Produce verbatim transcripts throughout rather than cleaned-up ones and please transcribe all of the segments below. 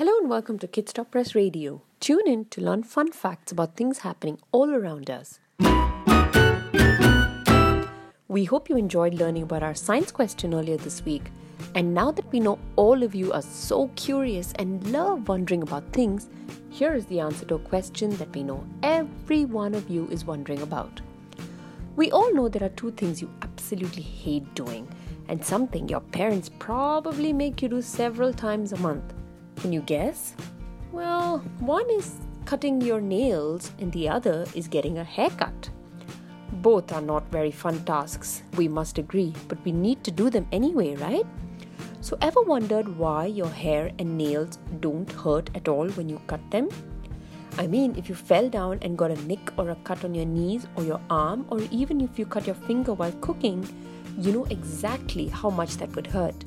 Hello and welcome to Kids Top Press Radio. Tune in to learn fun facts about things happening all around us. We hope you enjoyed learning about our science question earlier this week. And now that we know all of you are so curious and love wondering about things, here is the answer to a question that we know every one of you is wondering about. We all know there are two things you absolutely hate doing, and something your parents probably make you do several times a month. Can you guess? Well, one is cutting your nails and the other is getting a haircut. Both are not very fun tasks, we must agree, but we need to do them anyway, right? So ever wondered why your hair and nails don't hurt at all when you cut them? I mean, if you fell down and got a nick or a cut on your knees or your arm, or even if you cut your finger while cooking, you know exactly how much that would hurt.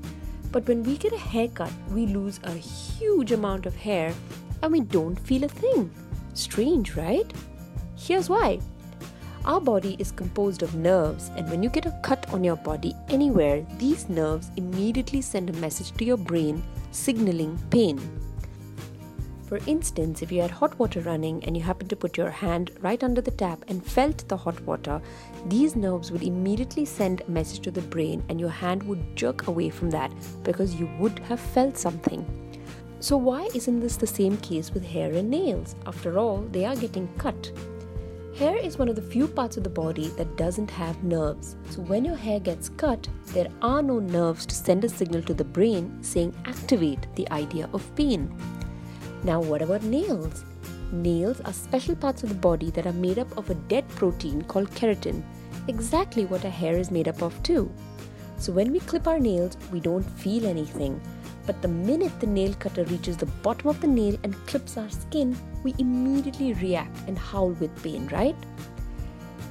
But when we get a haircut, we lose a huge amount of hair and we don't feel a thing. Strange, right? Here's why. Our body is composed of nerves, and when you get a cut on your body anywhere, these nerves immediately send a message to your brain signaling pain. For instance, if you had hot water running and you happened to put your hand right under the tap and felt the hot water, these nerves would immediately send a message to the brain and your hand would jerk away from that because you would have felt something. So why isn't this the same case with hair and nails? After all, they are getting cut. Hair is one of the few parts of the body that doesn't have nerves. So when your hair gets cut, there are no nerves to send a signal to the brain saying activate the idea of pain. Now what about nails? Nails are special parts of the body that are made up of a dead protein called keratin, exactly what our hair is made up of too. So when we clip our nails, we don't feel anything. But the minute the nail cutter reaches the bottom of the nail and clips our skin, we immediately react and howl with pain, right?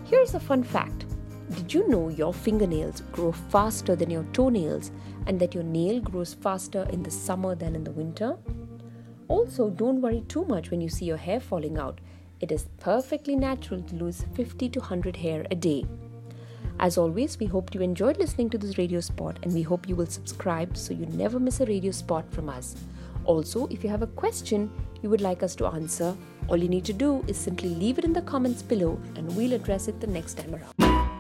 Here's a fun fact. Did you know your fingernails grow faster than your toenails and that your nail grows faster in the summer than in the winter? Also, don't worry too much when you see your hair falling out. It is perfectly natural to lose fifty to one hundred hair a day. As always, we hope you enjoyed listening to this radio spot, and we hope you will subscribe so you never miss a radio spot from us. Also, if you have a question you would like us to answer, all you need to do is simply leave it in the comments below and we'll address it the next time around.